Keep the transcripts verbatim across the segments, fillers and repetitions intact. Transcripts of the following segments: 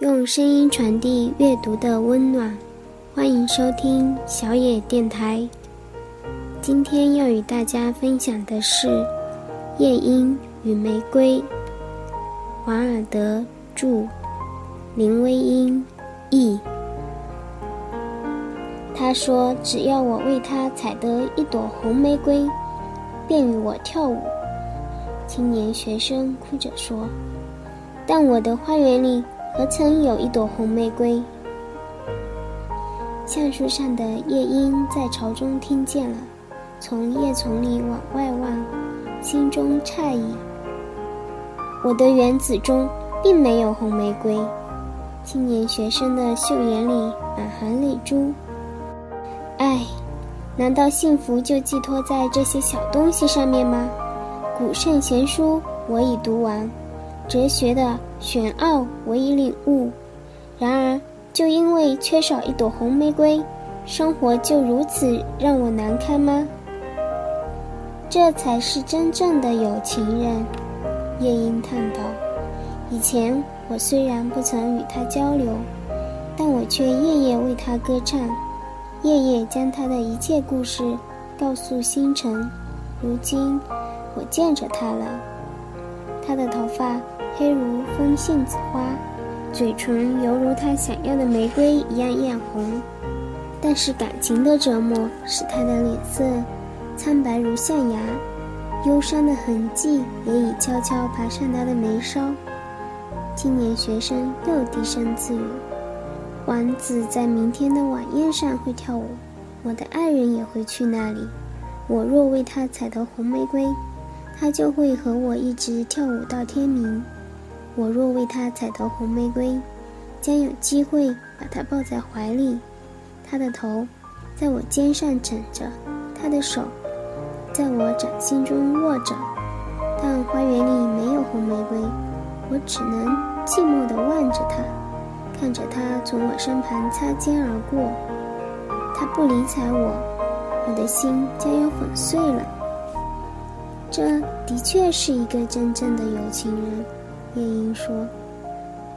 用声音传递阅读的温暖，欢迎收听小野电台。今天要与大家分享的是《夜莺与玫瑰》，瓦尔德著，林威英译。他说：“只要我为他采得一朵红玫瑰，便与我跳舞。”青年学生哭着说：“但我的花园里何曾有一朵红玫瑰？”橡树上的夜莺在巢中听见了，从叶丛里往外望，心中诧异：“我的园子中并没有红玫瑰。”青年学生的秀眼里满含泪珠。唉，难道幸福就寄托在这些小东西上面吗？古圣贤书我已读完，哲学的玄奥我已领悟，然而就因为缺少一朵红玫瑰，生活就如此让我难堪吗？这才是真正的有情人，夜莺叹道。以前我虽然不曾与他交流，但我却夜夜为他歌唱，夜夜将他的一切故事告诉星辰。如今我见着他了，他的头发黑如风信子花，嘴唇犹如他想要的玫瑰一样艳红，但是感情的折磨使他的脸色苍白如象牙，忧伤的痕迹也已悄悄爬上他的眉梢。青年学生又低声自语：“王子在明天的晚宴上会跳舞，我的爱人也会去那里。我若为他采得红玫瑰，他就会和我一直跳舞到天明。我若为他采得红玫瑰，将有机会把他抱在怀里。他的头在我肩上枕着，他的手在我掌心中握着。但花园里没有红玫瑰，我只能寂寞地望着他，看着他从我身旁擦肩而过。他不理睬我，我的心将要粉碎了。”这的确是一个真正的有情人，夜莺说。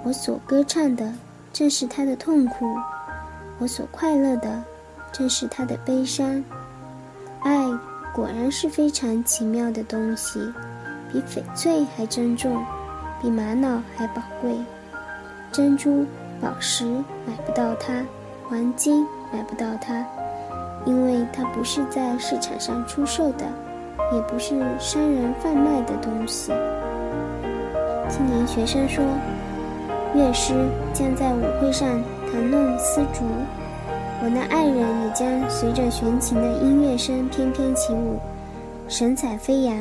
我所歌唱的正是他的痛苦，我所快乐的正是他的悲伤。爱果然是非常奇妙的东西，比翡翠还珍重，比玛瑙还宝贵。珍珠宝石买不到它，黄金买不到它，因为它不是在市场上出售的，也不是商人贩卖的东西。青年学生说，乐师将在舞会上弹弄丝竹，我那爱人也将随着弦琴的音乐声翩翩起舞，神采飞扬，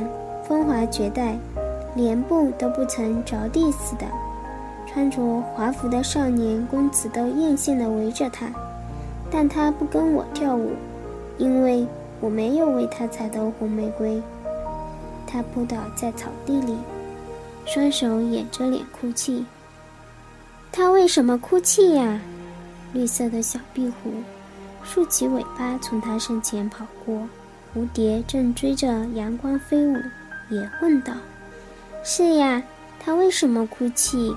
风华绝代，连步都不曾着地似的。穿着华服的少年公子都艳羡地围着他，但他不跟我跳舞，因为我没有为他采得红玫瑰。他扑倒在草地里，双手掩着脸哭泣。他为什么哭泣呀？绿色的小壁虎竖起尾巴从他身前跑过，蝴蝶正追着阳光飞舞，也问道：“是呀，他为什么哭泣？”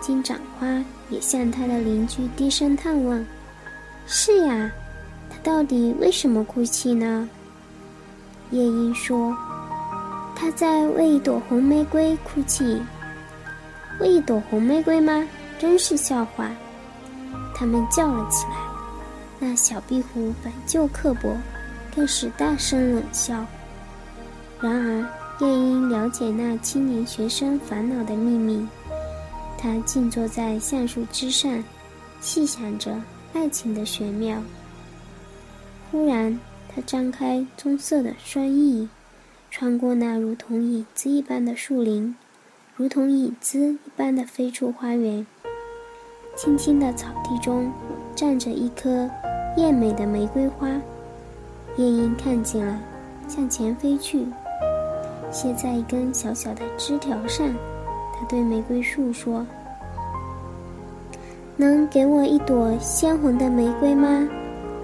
金盏花也向他的邻居低声探望：“是呀，他到底为什么哭泣呢？”夜莺说：“他在为一朵红玫瑰哭泣。”“为一朵红玫瑰吗？真是笑话！”他们叫了起来。那小壁虎本就刻薄，更是大声冷笑。然而夜莺了解那青年学生烦恼的秘密，他静坐在橡树枝上，细想着爱情的玄妙。忽然他张开棕色的双翼，穿过那如同影子一般的树林，如同影子一般的飞出花园。青青的草地中站着一颗艳美的玫瑰花，夜莺看见了，向前飞去，歇在一根小小的枝条上。他对玫瑰树说：“能给我一朵鲜红的玫瑰吗？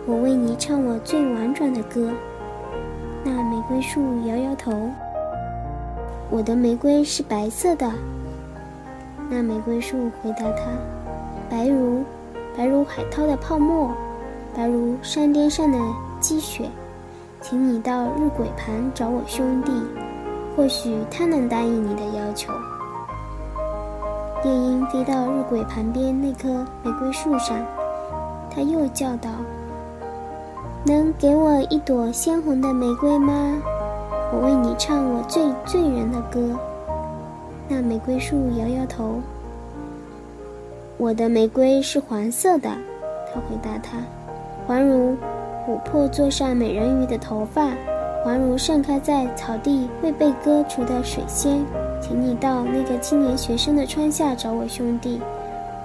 我为你唱我最婉转的歌。”那玫瑰树摇摇头：“我的玫瑰是白色的。”那玫瑰树回答他：白如，白如海涛的泡沫，白如山巅上的积雪，请你到日晷盘找我兄弟，或许他能答应你的要求。夜莺飞到日晷旁边那棵玫瑰树上，他又叫道：能给我一朵鲜红的玫瑰吗？我为你唱我最醉人的歌。那玫瑰树摇摇头。我的玫瑰是黄色的，他回答他，黄如琥珀坐上美人鱼的头发，黄如盛开在草地未被割除的水仙，请你到那个青年学生的窗下找我兄弟，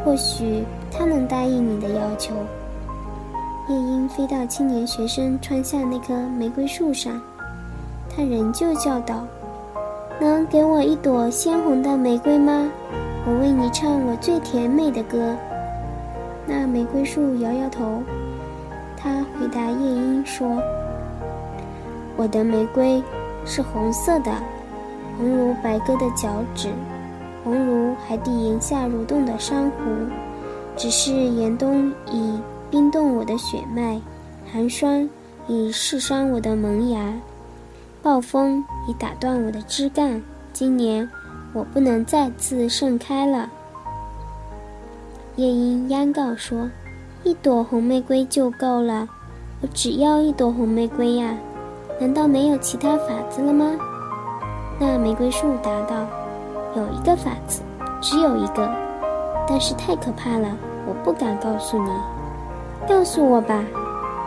或许他能答应你的要求。夜莺飞到青年学生窗下那棵玫瑰树上，他仍旧叫道：能给我一朵鲜红的玫瑰吗？我为你唱我最甜美的歌。那玫瑰树摇摇头，他回答夜莺说：我的玫瑰是红色的，红如白鸽的脚趾，红如海底岩下蠕动的珊瑚，只是严冬已冰冻我的血脉，寒霜已刺伤我的萌芽，暴风已打断我的枝干，今年我不能再次盛开了。夜莺央告说：一朵红玫瑰就够了，我只要一朵红玫瑰呀，难道没有其他法子了吗？那玫瑰树答道：有一个法子，只有一个，但是太可怕了，我不敢告诉你。告诉我吧，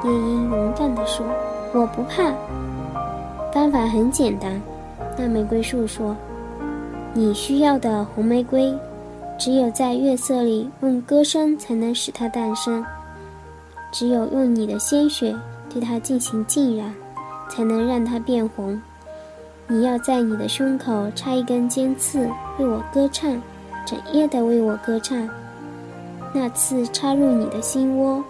夜莺勇敢地说，我不怕。方法很简单，那玫瑰树说，你需要的红玫瑰只有在月色里用歌声才能使它诞生，只有用你的鲜血对它进行浸染，才能让它变红。你要在你的胸口插一根尖刺，为我歌唱，整夜的为我歌唱。那刺插入你的心窝，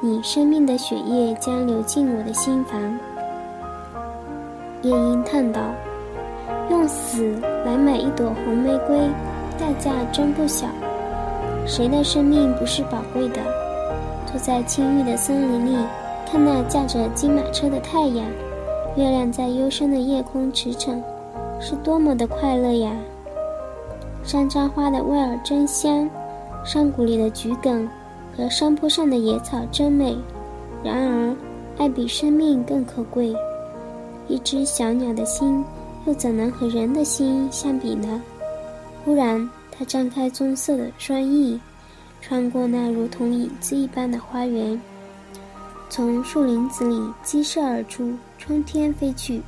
你生命的血液将流进我的心房。夜莺叹道：用死来买一朵红玫瑰，代价真不小。谁的生命不是宝贵的？坐在青玉的森林里，看那驾着金马车的太阳，月亮在幽深的夜空驰骋，是多么的快乐呀！山楂花的味儿真香，山谷里的桔梗和山坡上的野草真美。然而，爱比生命更可贵。一只小鸟的心，又怎能和人的心相比呢？忽然，它张开棕色的双翼，穿过那如同影子一般的花园，从树林子里激射而出，冲天飞去。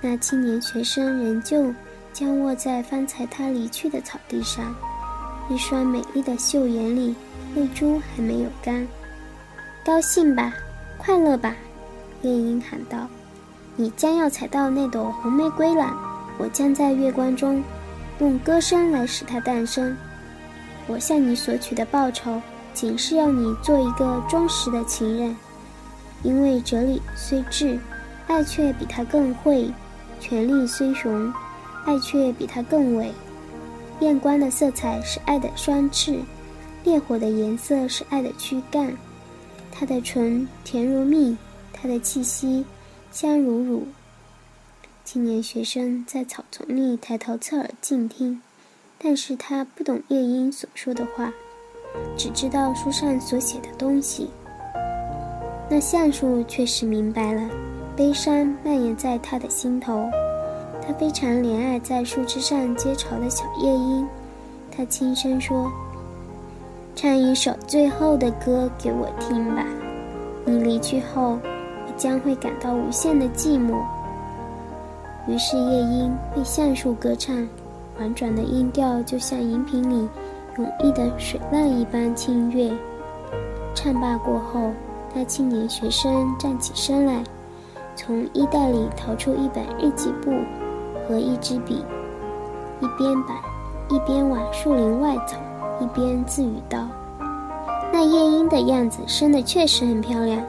那青年学生仍旧僵卧在方才他离去的草地上，一双美丽的秀眼里泪珠还没有干。高兴吧，快乐吧，夜莺喊道，你将要采到那朵红玫瑰了，我将在月光中用歌声来使它诞生。我向你索取的报酬，仅是要你做一个忠实的情人，因为哲理虽智，爱却比它更慧；权力虽雄，爱却比它更伟。艳光的色彩是爱的双翅，烈火的颜色是爱的躯干。它的唇甜如蜜，它的气息香如乳。青年学生在草丛里抬头侧耳静听，但是他不懂夜莺所说的话，只知道书上所写的东西。那橡树确实明白了，悲伤蔓延在他的心头。他非常怜爱在树枝上结巢的小夜莺，他轻声说：唱一首最后的歌给我听吧，你离去后，我将会感到无限的寂寞。于是夜莺为橡树歌唱，婉转的音调就像银瓶里涌溢的水浪一般清越。唱罢过后，那青年学生站起身来，从衣袋里掏出一本日记簿和一支笔，一边摆一边往树林外走，一边自语道：那夜莺的样子生得确实很漂亮，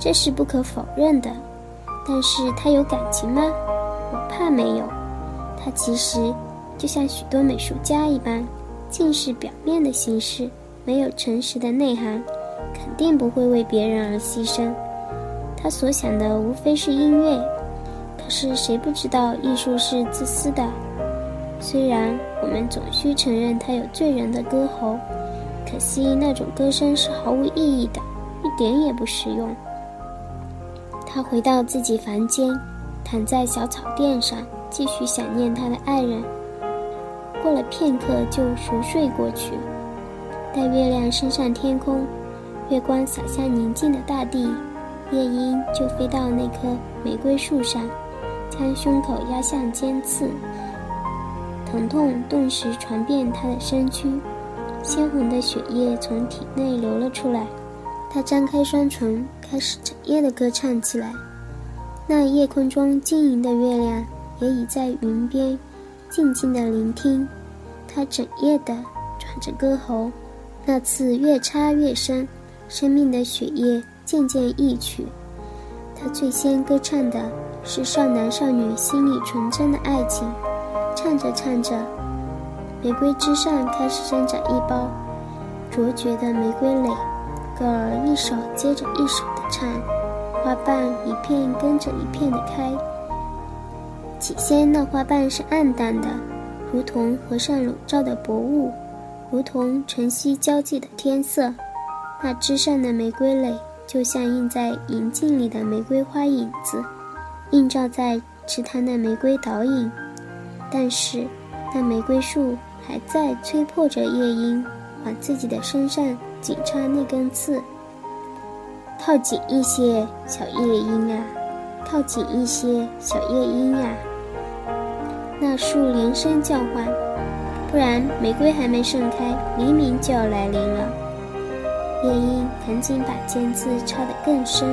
这是不可否认的，但是她有感情吗？我怕没有。她其实就像许多美术家一般，尽是表面的形式，没有诚实的内涵，肯定不会为别人而牺牲。他所想的无非是音乐，可是谁不知道艺术是自私的？虽然我们总需承认他有醉人的歌喉，可惜那种歌声是毫无意义的，一点也不实用。他回到自己房间，躺在小草垫上，继续想念他的爱人。过了片刻就熟睡过去。待月亮升上天空，月光洒下宁静的大地，夜莺就飞到那棵玫瑰树上，将胸口压向尖刺，疼痛顿时传遍他的身躯，鲜红的血液从体内流了出来。他张开双唇，开始整夜的歌唱起来。那夜空中晶莹的月亮也已在云边静静的聆听。他整夜的转着歌喉，那刺越插越深，生命的血液渐渐溢取。他最先歌唱的是少男少女心里纯真的爱情。唱着唱着，玫瑰枝上开始生长一包卓绝的玫瑰蕾，歌儿一首接着一首的唱，花瓣一片跟着一片的开。起先那花瓣是暗淡的，如同和尚笼罩的薄雾，如同晨曦交际的天色。那枝上的玫瑰蕾就像映在银镜里的玫瑰花影子，映照在池塘的玫瑰倒影。但是那玫瑰树还在催迫着夜莺往自己的身上紧插那根刺。靠紧一些，小夜莺啊，靠紧一些，小夜莺啊。那树连声叫唤，不然玫瑰还没盛开，黎明就要来临了。夜莺赶紧把尖刺插得更深，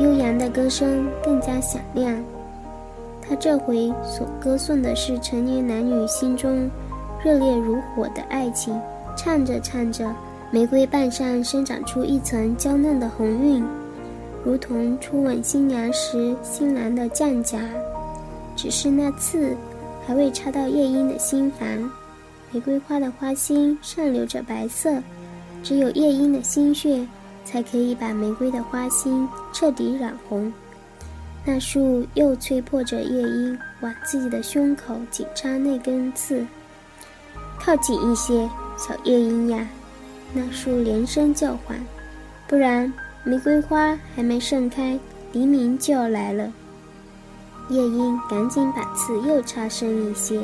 悠扬的歌声更加响亮。他这回所歌颂的是成年男女心中热烈如火的爱情。唱着唱着，玫瑰瓣上生长出一层娇嫩的红晕，如同初吻新娘时新郎的绛颊。只是那刺还未插到夜莺的心房，玫瑰花的花心上流着白色，只有夜莺的心血才可以把玫瑰的花心彻底染红。那树又催迫着夜莺往自己的胸口紧插那根刺。靠紧一些，小夜莺呀，那树连声叫唤，不然玫瑰花还没盛开，黎明就要来了。夜莺赶紧把刺又插深一些，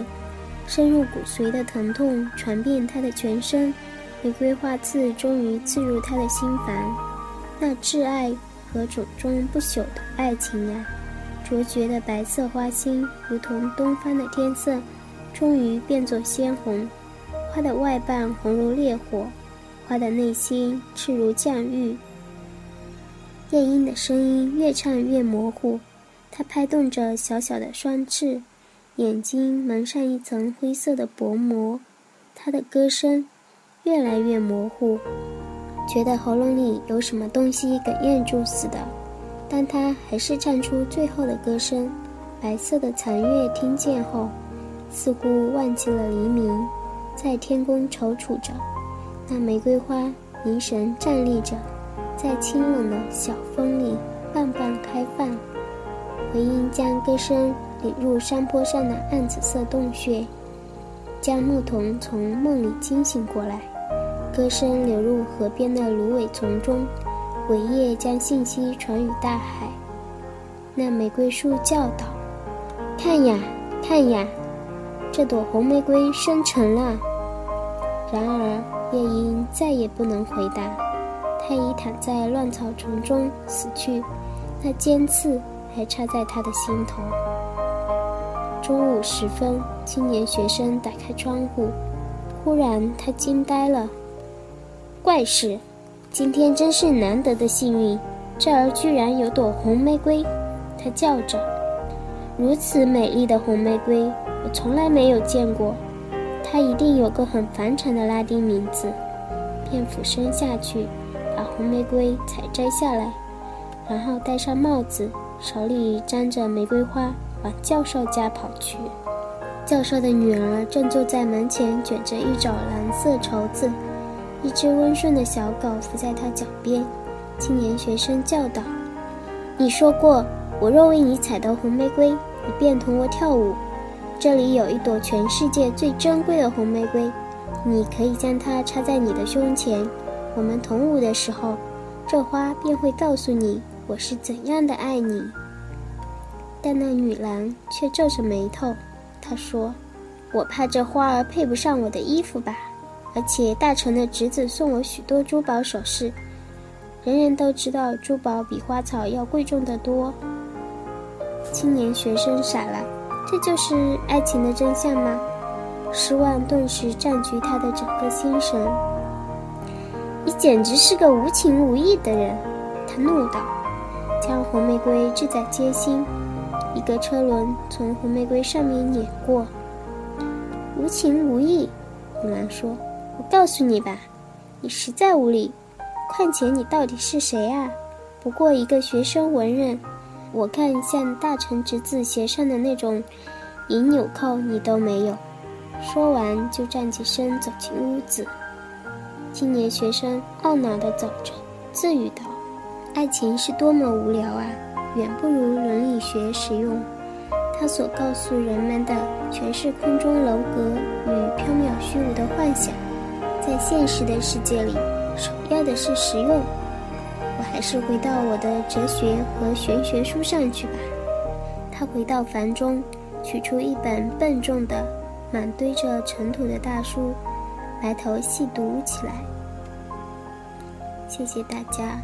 深入骨髓的疼痛传遍她的全身。玫瑰花刺终于刺入他的心房，那挚爱和种种不朽的爱情啊，卓绝的白色花心，如同东方的天色，终于变作鲜红。花的外瓣红如烈火，花的内心赤如绛玉。夜莺的声音越唱越模糊，她拍动着小小的双翅，眼睛蒙上一层灰色的薄膜，她的歌声越来越模糊，觉得喉咙里有什么东西哽咽住似的。当他还是唱出最后的歌声，白色的残月听见后，似乎忘记了黎明，在天空踌躇着。那玫瑰花凝神站立着，在清冷的小风里慢慢开放。回音将歌声领入山坡上的暗紫色洞穴，将牧童从梦里惊醒过来。歌声流入河边的芦苇丛中，苇叶将信息传与大海。那玫瑰树叫道：“看呀，看呀，这朵红玫瑰生成了。”然而，夜莺再也不能回答，她已躺在乱草丛中死去，那尖刺还插在她的心头。中午时分，青年学生打开窗户，忽然他惊呆了。怪事，今天真是难得的幸运，这儿居然有朵红玫瑰，他叫着。如此美丽的红玫瑰，我从来没有见过，它一定有个很繁长的拉丁名字。便俯身下去，把红玫瑰采摘下来，然后戴上帽子，手里沾着玫瑰花，往教授家跑去。教授的女儿正坐在门前卷着一爪蓝色绸子，一只温顺的小狗伏在她脚边。青年学生教导：“你说过，我若为你采得红玫瑰，你便同我跳舞。这里有一朵全世界最珍贵的红玫瑰，你可以将它插在你的胸前。我们同舞的时候，这花便会告诉你我是怎样的爱你。”但那女郎却皱着眉头，她说：“我怕这花儿配不上我的衣服吧。而且大臣的侄子送我许多珠宝首饰，人人都知道珠宝比花草要贵重得多。”青年学生傻了，这就是爱情的真相吗？失望顿时占据他的整个心神。“你简直是个无情无义的人！”他怒道，将红玫瑰掷在街心。一个车轮从红玫瑰上面碾过。“无情无义！”女郎说，“我告诉你吧，你实在无理。况且你到底是谁啊？不过一个学生文人，我看像大臣侄子鞋上的那种银纽扣你都没有。”说完就站起身走进屋子。青年学生懊恼地走着，自语道：“爱情是多么无聊啊，远不如伦理学实用。它所告诉人们的全是空中楼阁与缥缈虚无的幻想。在现实的世界里，首要的是实用。我还是回到我的哲学和玄学书上去吧。”他回到房中，取出一本笨重的、满堆着尘土的大书，埋头细读起来。谢谢大家。